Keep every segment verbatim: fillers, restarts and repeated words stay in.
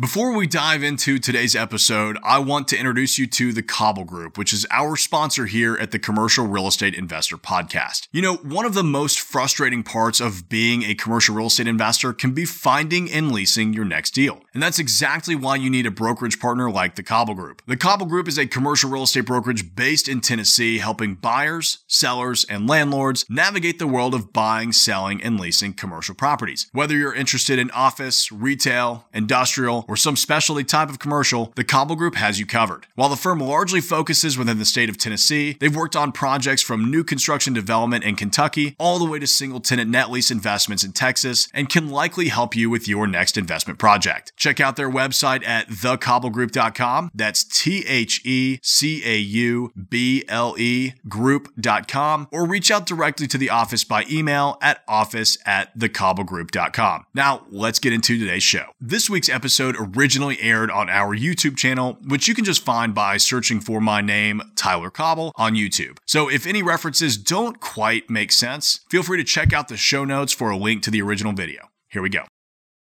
Before we dive into today's episode, I want to introduce you to The Cauble Group, which is our sponsor here at the Commercial Real Estate Investor Podcast. You know, one of the most frustrating parts of being a commercial real estate investor can be finding and leasing your next deal. And that's exactly why you need a brokerage partner like The Cauble Group. The Cauble Group is a commercial real estate brokerage based in Tennessee, helping buyers, sellers, and landlords navigate the world of buying, selling, and leasing commercial properties. Whether you're interested in office, retail, industrial, or some specialty type of commercial, the Cauble Group has you covered. While the firm largely focuses within the state of Tennessee, they've worked on projects from new construction development in Kentucky all the way to single-tenant net lease investments in Texas and can likely help you with your next investment project. Check out their website at the cauble group dot com. That's T H E C A U B L E group dot com, or reach out directly to the office by email at office at the cauble group dot com. Now, let's get into today's show. This week's episode originally aired on our YouTube channel, which you can just find by searching for my name, Tyler Cauble, on YouTube. So if any references don't quite make sense, feel free to check out the show notes for a link to the original video. Here we go.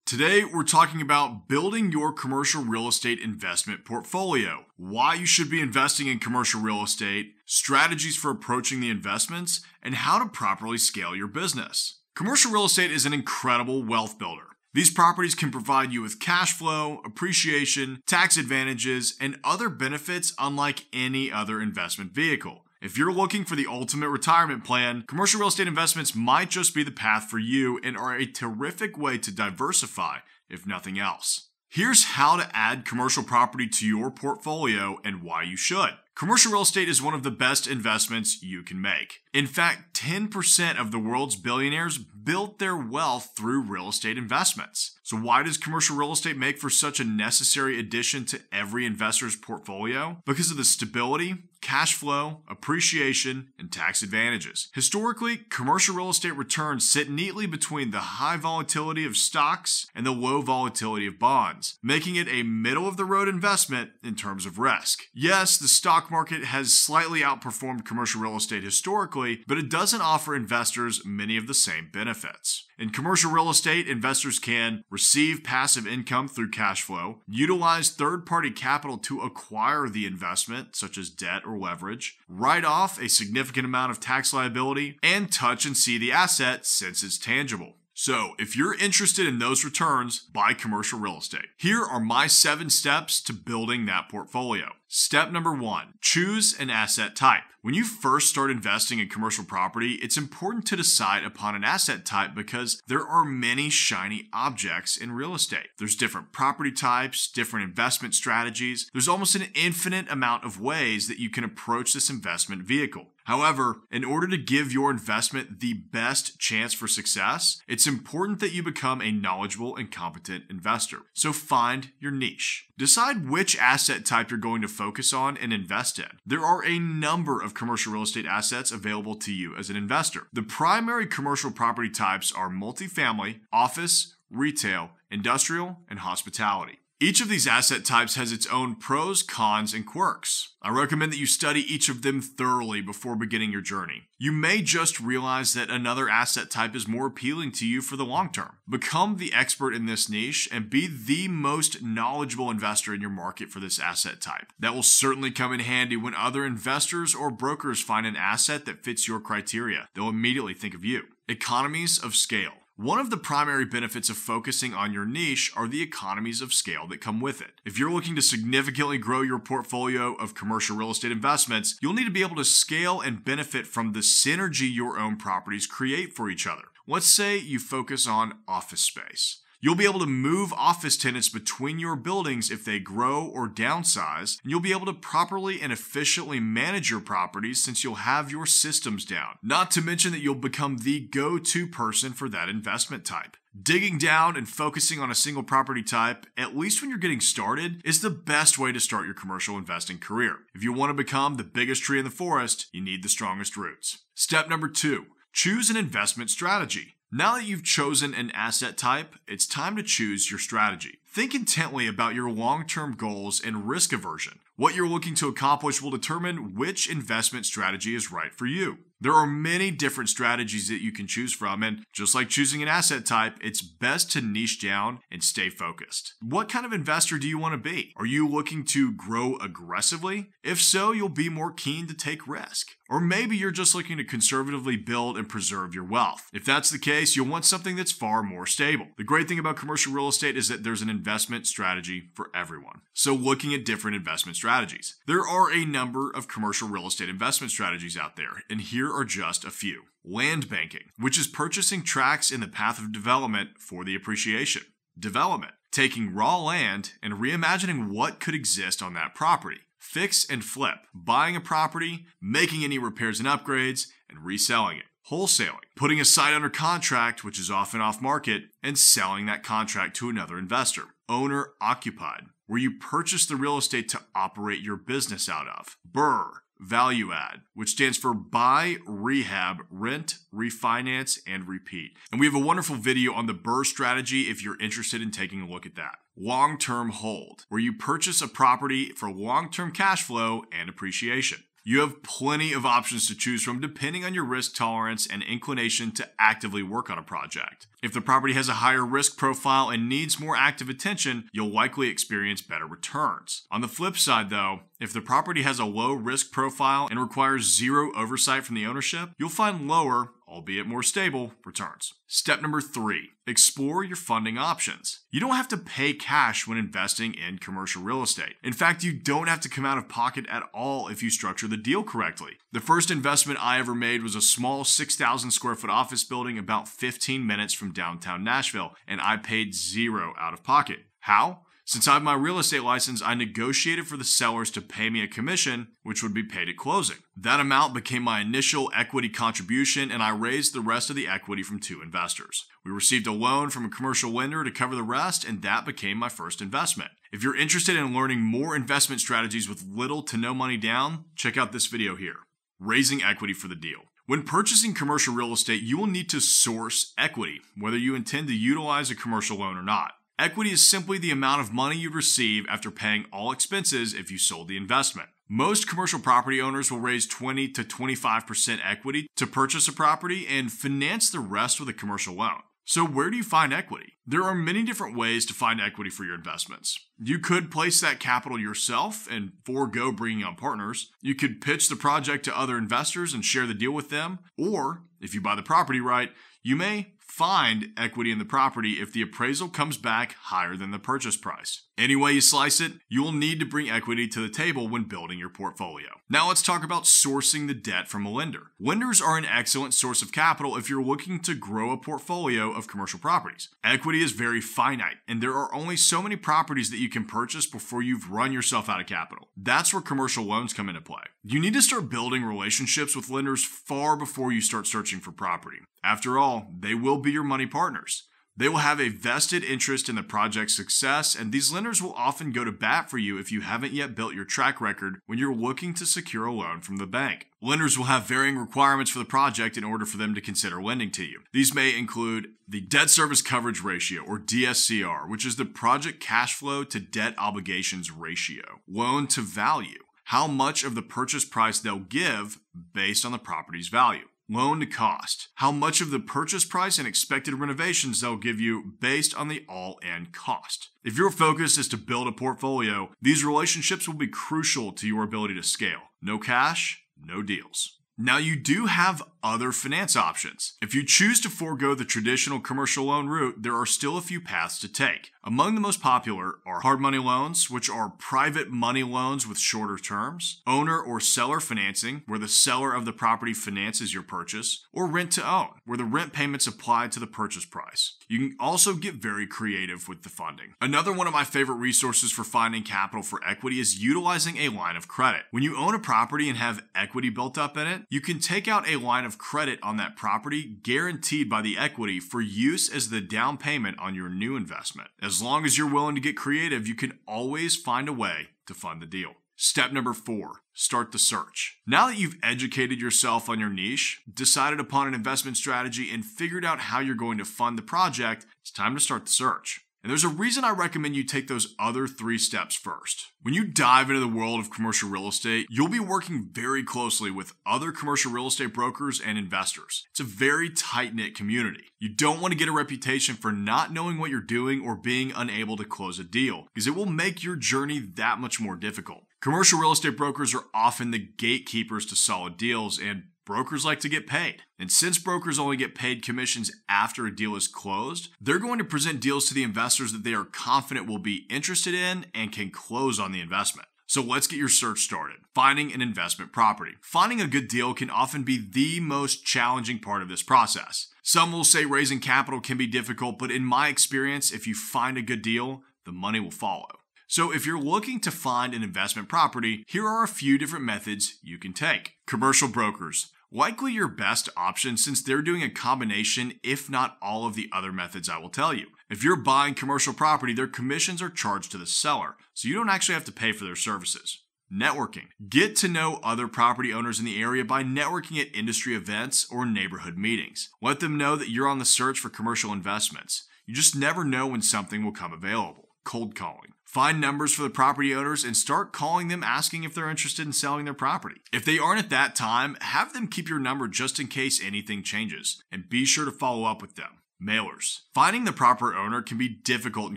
Today, we're talking about building your commercial real estate investment portfolio, why you should be investing in commercial real estate, strategies for approaching the investments, and how to properly scale your business. Commercial real estate is an incredible wealth builder. These properties can provide you with cash flow, appreciation, tax advantages, and other benefits unlike any other investment vehicle. If you're looking for the ultimate retirement plan, commercial real estate investments might just be the path for you and are a terrific way to diversify, if nothing else. Here's how to add commercial property to your portfolio and why you should. Commercial real estate is one of the best investments you can make. In fact, ten percent of the world's billionaires built their wealth through real estate investments. So why does commercial real estate make for such a necessary addition to every investor's portfolio? Because of the stability, cash flow, appreciation, and tax advantages. Historically, commercial real estate returns sit neatly between the high volatility of stocks and the low volatility of bonds, making it a middle-of-the-road investment in terms of risk. Yes, the stock market has slightly outperformed commercial real estate historically, but it doesn't offer investors many of the same benefits. In commercial real estate, investors can receive passive income through cash flow, utilize third-party capital to acquire the investment, such as debt or leverage, write off a significant amount of tax liability, and touch and see the asset since it's tangible. So, if you're interested in those returns, buy commercial real estate. Here are my seven steps to building that portfolio. Step number one, choose an asset type. When you first start investing in commercial property, it's important to decide upon an asset type because there are many shiny objects in real estate. There's different property types, different investment strategies. There's almost an infinite amount of ways that you can approach this investment vehicle. However, in order to give your investment the best chance for success, it's important that you become a knowledgeable and competent investor. So find your niche. Decide which asset type you're going to focus on and invest in. There are a number of commercial real estate assets available to you as an investor. The primary commercial property types are multifamily, office, retail, industrial, and hospitality. Each of these asset types has its own pros, cons, and quirks. I recommend that you study each of them thoroughly before beginning your journey. You may just realize that another asset type is more appealing to you for the long term. Become the expert in this niche and be the most knowledgeable investor in your market for this asset type. That will certainly come in handy when other investors or brokers find an asset that fits your criteria. They'll immediately think of you. Economies of scale. One of the primary benefits of focusing on your niche are the economies of scale that come with it. If you're looking to significantly grow your portfolio of commercial real estate investments, you'll need to be able to scale and benefit from the synergy your own properties create for each other. Let's say you focus on office space. You'll be able to move office tenants between your buildings if they grow or downsize, and you'll be able to properly and efficiently manage your properties since you'll have your systems down. Not to mention that you'll become the go-to person for that investment type. Digging down and focusing on a single property type, at least when you're getting started, is the best way to start your commercial investing career. If you want to become the biggest tree in the forest, you need the strongest roots. Step number two, choose an investment strategy. Now that you've chosen an asset type, it's time to choose your strategy. Think intently about your long-term goals and risk aversion. What you're looking to accomplish will determine which investment strategy is right for you. There are many different strategies that you can choose from, and just like choosing an asset type, it's best to niche down and stay focused. What kind of investor do you want to be? Are you looking to grow aggressively? If so, you'll be more keen to take risk. Or maybe you're just looking to conservatively build and preserve your wealth. If that's the case, you'll want something that's far more stable. The great thing about commercial real estate is that there's an investment strategy for everyone. So looking at different investment strategies. There are a number of commercial real estate investment strategies out there, and here are just a few. Land banking, which is purchasing tracts in the path of development for the appreciation. Development, taking raw land and reimagining what could exist on that property. Fix and flip, buying a property, making any repairs and upgrades, and reselling it. Wholesaling, putting a site under contract, which is often off market, and selling that contract to another investor. Owner occupied, where you purchase the real estate to operate your business out of. B R R R R, value add, which stands for buy, rehab, rent, refinance, and repeat. And we have a wonderful video on the B R R R R strategy if you're interested in taking a look at that. Long-term hold, where you purchase a property for long-term cash flow and appreciation. You have plenty of options to choose from depending on your risk tolerance and inclination to actively work on a project. If the property has a higher risk profile and needs more active attention, you'll likely experience better returns. On the flip side though, if the property has a low risk profile and requires zero oversight from the ownership, you'll find lower, albeit more stable, returns. Step number three, explore your funding options. You don't have to pay cash when investing in commercial real estate. In fact, you don't have to come out of pocket at all if you structure the deal correctly. The first investment I ever made was a small six thousand square foot office building about fifteen minutes from downtown Nashville, and I paid zero out of pocket. How? Since I have my real estate license, I negotiated for the sellers to pay me a commission, which would be paid at closing. That amount became my initial equity contribution, and I raised the rest of the equity from two investors. We received a loan from a commercial lender to cover the rest, and that became my first investment. If you're interested in learning more investment strategies with little to no money down, check out this video here, Raising Equity for the Deal. When purchasing commercial real estate, you will need to source equity, whether you intend to utilize a commercial loan or not. Equity is simply the amount of money you receive after paying all expenses if you sold the investment. Most commercial property owners will raise twenty to twenty-five percent equity to purchase a property and finance the rest with a commercial loan. So where do you find equity? There are many different ways to find equity for your investments. You could place that capital yourself and forego bringing on partners. You could pitch the project to other investors and share the deal with them. Or, if you buy the property right, you may find equity in the property if the appraisal comes back higher than the purchase price. Any way you slice it, you will need to bring equity to the table when building your portfolio. Now let's talk about sourcing the debt from a lender. Lenders are an excellent source of capital if you're looking to grow a portfolio of commercial properties. Equity is very finite, and there are only so many properties that you can purchase before you've run yourself out of capital. That's where commercial loans come into play. You need to start building relationships with lenders far before you start searching for property. After all, they will be your money partners. They will have a vested interest in the project's success, and these lenders will often go to bat for you if you haven't yet built your track record when you're looking to secure a loan from the bank. Lenders will have varying requirements for the project in order for them to consider lending to you. These may include the debt service coverage ratio, or D S C R, which is the project cash flow to debt obligations ratio, loan to value, how much of the purchase price they'll give based on the property's value. Loan to cost, how much of the purchase price and expected renovations they'll give you based on the all-in cost. If your focus is to build a portfolio, these relationships will be crucial to your ability to scale. No cash, no deals. Now you do have other finance options. If you choose to forego the traditional commercial loan route, there are still a few paths to take. Among the most popular are hard money loans, which are private money loans with shorter terms, owner or seller financing, where the seller of the property finances your purchase, or rent to own, where the rent payments apply to the purchase price. You can also get very creative with the funding. Another one of my favorite resources for finding capital for equity is utilizing a line of credit. When you own a property and have equity built up in it, you can take out a line of credit on that property guaranteed by the equity for use as the down payment on your new investment. As long as you're willing to get creative, you can always find a way to fund the deal. Step number four, start the search. Now that you've educated yourself on your niche, decided upon an investment strategy, and figured out how you're going to fund the project, it's time to start the search. And there's a reason I recommend you take those other three steps first. When you dive into the world of commercial real estate, you'll be working very closely with other commercial real estate brokers and investors. It's a very tight-knit community. You don't want to get a reputation for not knowing what you're doing or being unable to close a deal, because it will make your journey that much more difficult. Commercial real estate brokers are often the gatekeepers to solid deals, and brokers like to get paid. And since brokers only get paid commissions after a deal is closed, they're going to present deals to the investors that they are confident will be interested in and can close on the investment. So let's get your search started. Finding an investment property. Finding a good deal can often be the most challenging part of this process. Some will say raising capital can be difficult, but in my experience, if you find a good deal, the money will follow. So if you're looking to find an investment property, here are a few different methods you can take. Commercial brokers. Likely your best option, since they're doing a combination, if not all of the other methods I will tell you. If you're buying commercial property, their commissions are charged to the seller, so you don't actually have to pay for their services. Networking. Get to know other property owners in the area by networking at industry events or neighborhood meetings. Let them know that you're on the search for commercial investments. You just never know when something will come available. Cold calling. Find numbers for the property owners and start calling them, asking if they're interested in selling their property. If they aren't at that time, have them keep your number just in case anything changes, and be sure to follow up with them. Mailers. Finding the proper owner can be difficult in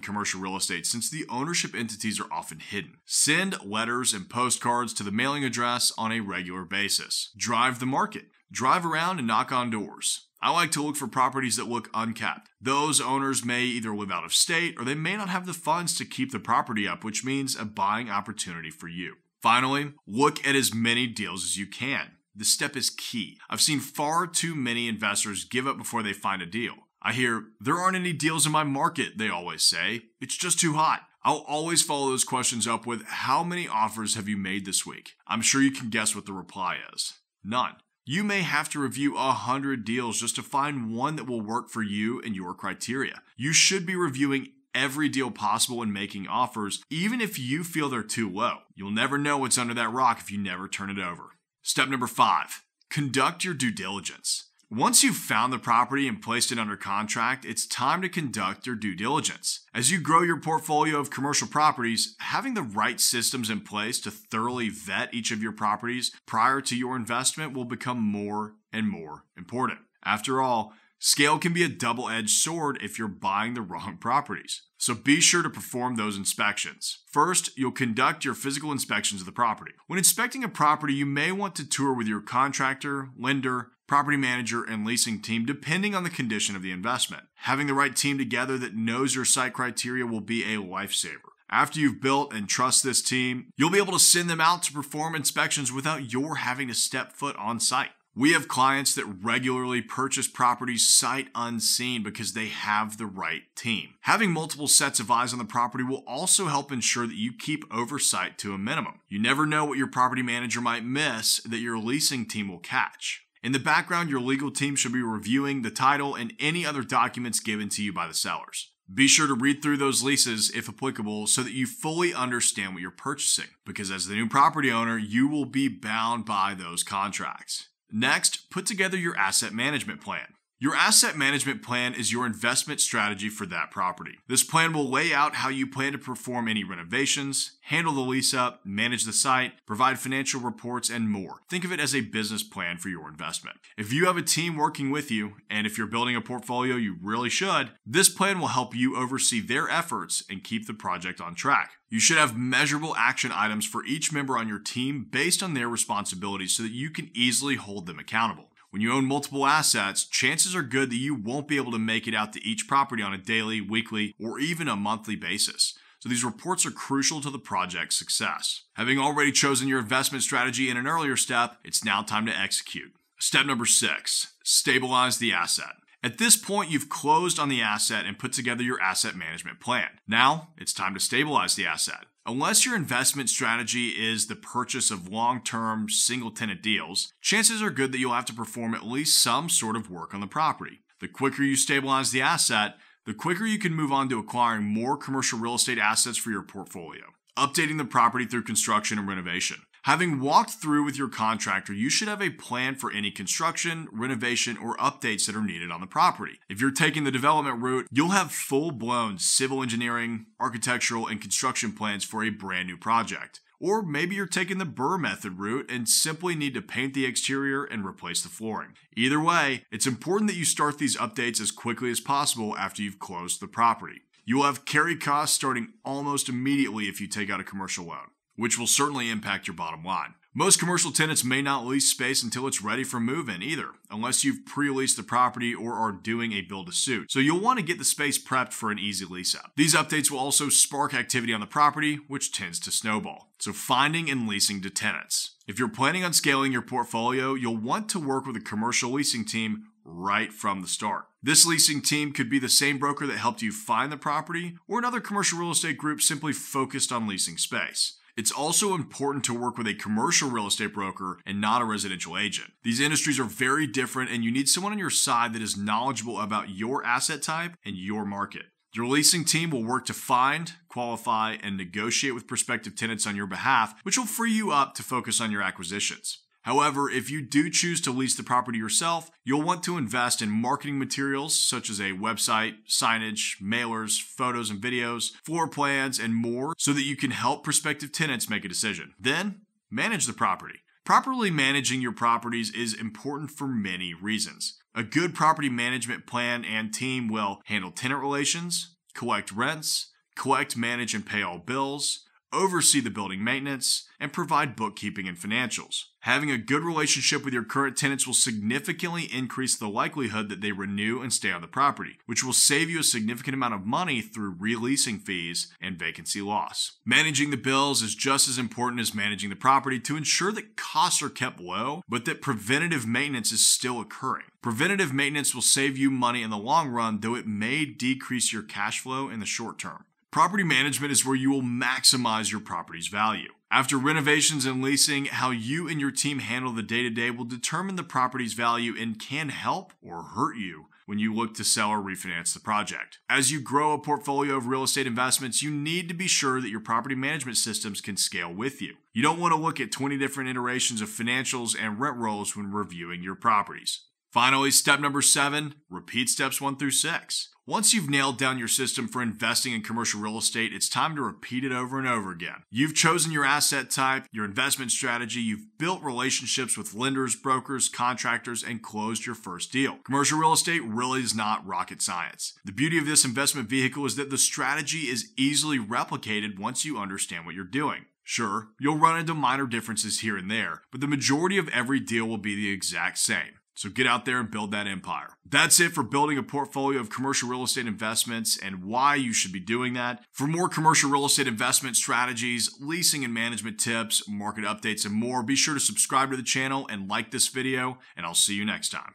commercial real estate since the ownership entities are often hidden. Send letters and postcards to the mailing address on a regular basis. Drive the market. Drive around and knock on doors. I like to look for properties that look unkept. Those owners may either live out of state or they may not have the funds to keep the property up, which means a buying opportunity for you. Finally, look at as many deals as you can. This step is key. I've seen far too many investors give up before they find a deal. I hear, "There aren't any deals in my market," they always say. "It's just too hot." I'll always follow those questions up with, "How many offers have you made this week?" I'm sure you can guess what the reply is. None. You may have to review a hundred deals just to find one that will work for you and your criteria. You should be reviewing every deal possible and making offers, even if you feel they're too low. You'll never know what's under that rock if you never turn it over. Step number five, conduct your due diligence. Once you've found the property and placed it under contract, it's time to conduct your due diligence. As you grow your portfolio of commercial properties, having the right systems in place to thoroughly vet each of your properties prior to your investment will become more and more important. After all, scale can be a double-edged sword if you're buying the wrong properties. So be sure to perform those inspections. First, you'll conduct your physical inspections of the property. When inspecting a property, you may want to tour with your contractor, lender, property manager, and leasing team, depending on the condition of the investment. Having the right team together that knows your site criteria will be a lifesaver. After you've built and trust this team, you'll be able to send them out to perform inspections without your having to step foot on site. We have clients that regularly purchase properties sight unseen because they have the right team. Having multiple sets of eyes on the property will also help ensure that you keep oversight to a minimum. You never know what your property manager might miss that your leasing team will catch. In the background, your legal team should be reviewing the title and any other documents given to you by the sellers. Be sure to read through those leases, if applicable, so that you fully understand what you're purchasing, because as the new property owner, you will be bound by those contracts. Next, put together your asset management plan. Your asset management plan is your investment strategy for that property. This plan will lay out how you plan to perform any renovations, handle the lease up, manage the site, provide financial reports, and more. Think of it as a business plan for your investment. If you have a team working with you, and if you're building a portfolio, you really should, this plan will help you oversee their efforts and keep the project on track. You should have measurable action items for each member on your team based on their responsibilities so that you can easily hold them accountable. When you own multiple assets, chances are good that you won't be able to make it out to each property on a daily, weekly, or even a monthly basis. So these reports are crucial to the project's success. Having already chosen your investment strategy in an earlier step, it's now time to execute. Step number six, stabilize the asset. At this point, you've closed on the asset and put together your asset management plan. Now, it's time to stabilize the asset. Unless your investment strategy is the purchase of long-term single-tenant deals, chances are good that you'll have to perform at least some sort of work on the property. The quicker you stabilize the asset, the quicker you can move on to acquiring more commercial real estate assets for your portfolio. Updating the property through construction and renovation. Having walked through with your contractor, you should have a plan for any construction, renovation, or updates that are needed on the property. If you're taking the development route, you'll have full-blown civil engineering, architectural, and construction plans for a brand new project. Or maybe you're taking the BRRRR method route and simply need to paint the exterior and replace the flooring. Either way, it's important that you start these updates as quickly as possible after you've closed the property. You will have carry costs starting almost immediately if you take out a commercial loan, which will certainly impact your bottom line. Most commercial tenants may not lease space until it's ready for move-in either, unless you've pre-leased the property or are doing a build-to-suit, so you'll want to get the space prepped for an easy lease-up. These updates will also spark activity on the property, which tends to snowball. So finding and leasing to tenants. If you're planning on scaling your portfolio, you'll want to work with a commercial leasing team right from the start. This leasing team could be the same broker that helped you find the property, or another commercial real estate group simply focused on leasing space. It's also important to work with a commercial real estate broker and not a residential agent. These industries are very different, and you need someone on your side that is knowledgeable about your asset type and your market. Your leasing team will work to find, qualify, and negotiate with prospective tenants on your behalf, which will free you up to focus on your acquisitions. However, if you do choose to lease the property yourself, you'll want to invest in marketing materials such as a website, signage, mailers, photos and videos, floor plans, and more so that you can help prospective tenants make a decision. Then, manage the property. Properly managing your properties is important for many reasons. A good property management plan and team will handle tenant relations, collect rents, collect, manage, and pay all bills, oversee the building maintenance, and provide bookkeeping and financials. Having a good relationship with your current tenants will significantly increase the likelihood that they renew and stay on the property, which will save you a significant amount of money through releasing fees and vacancy loss. Managing the bills is just as important as managing the property to ensure that costs are kept low, but that preventative maintenance is still occurring. Preventative maintenance will save you money in the long run, though it may decrease your cash flow in the short term. Property management is where you will maximize your property's value. After renovations and leasing, how you and your team handle the day-to-day will determine the property's value and can help or hurt you when you look to sell or refinance the project. As you grow a portfolio of real estate investments, you need to be sure that your property management systems can scale with you. You don't want to look at twenty different iterations of financials and rent rolls when reviewing your properties. Finally, step number seven, repeat steps one through six. Once you've nailed down your system for investing in commercial real estate, it's time to repeat it over and over again. You've chosen your asset type, your investment strategy, you've built relationships with lenders, brokers, contractors, and closed your first deal. Commercial real estate really is not rocket science. The beauty of this investment vehicle is that the strategy is easily replicated once you understand what you're doing. Sure, you'll run into minor differences here and there, but the majority of every deal will be the exact same. So get out there and build that empire. That's it for building a portfolio of commercial real estate investments and why you should be doing that. For more commercial real estate investment strategies, leasing and management tips, market updates, and more, be sure to subscribe to the channel and like this video, and I'll see you next time.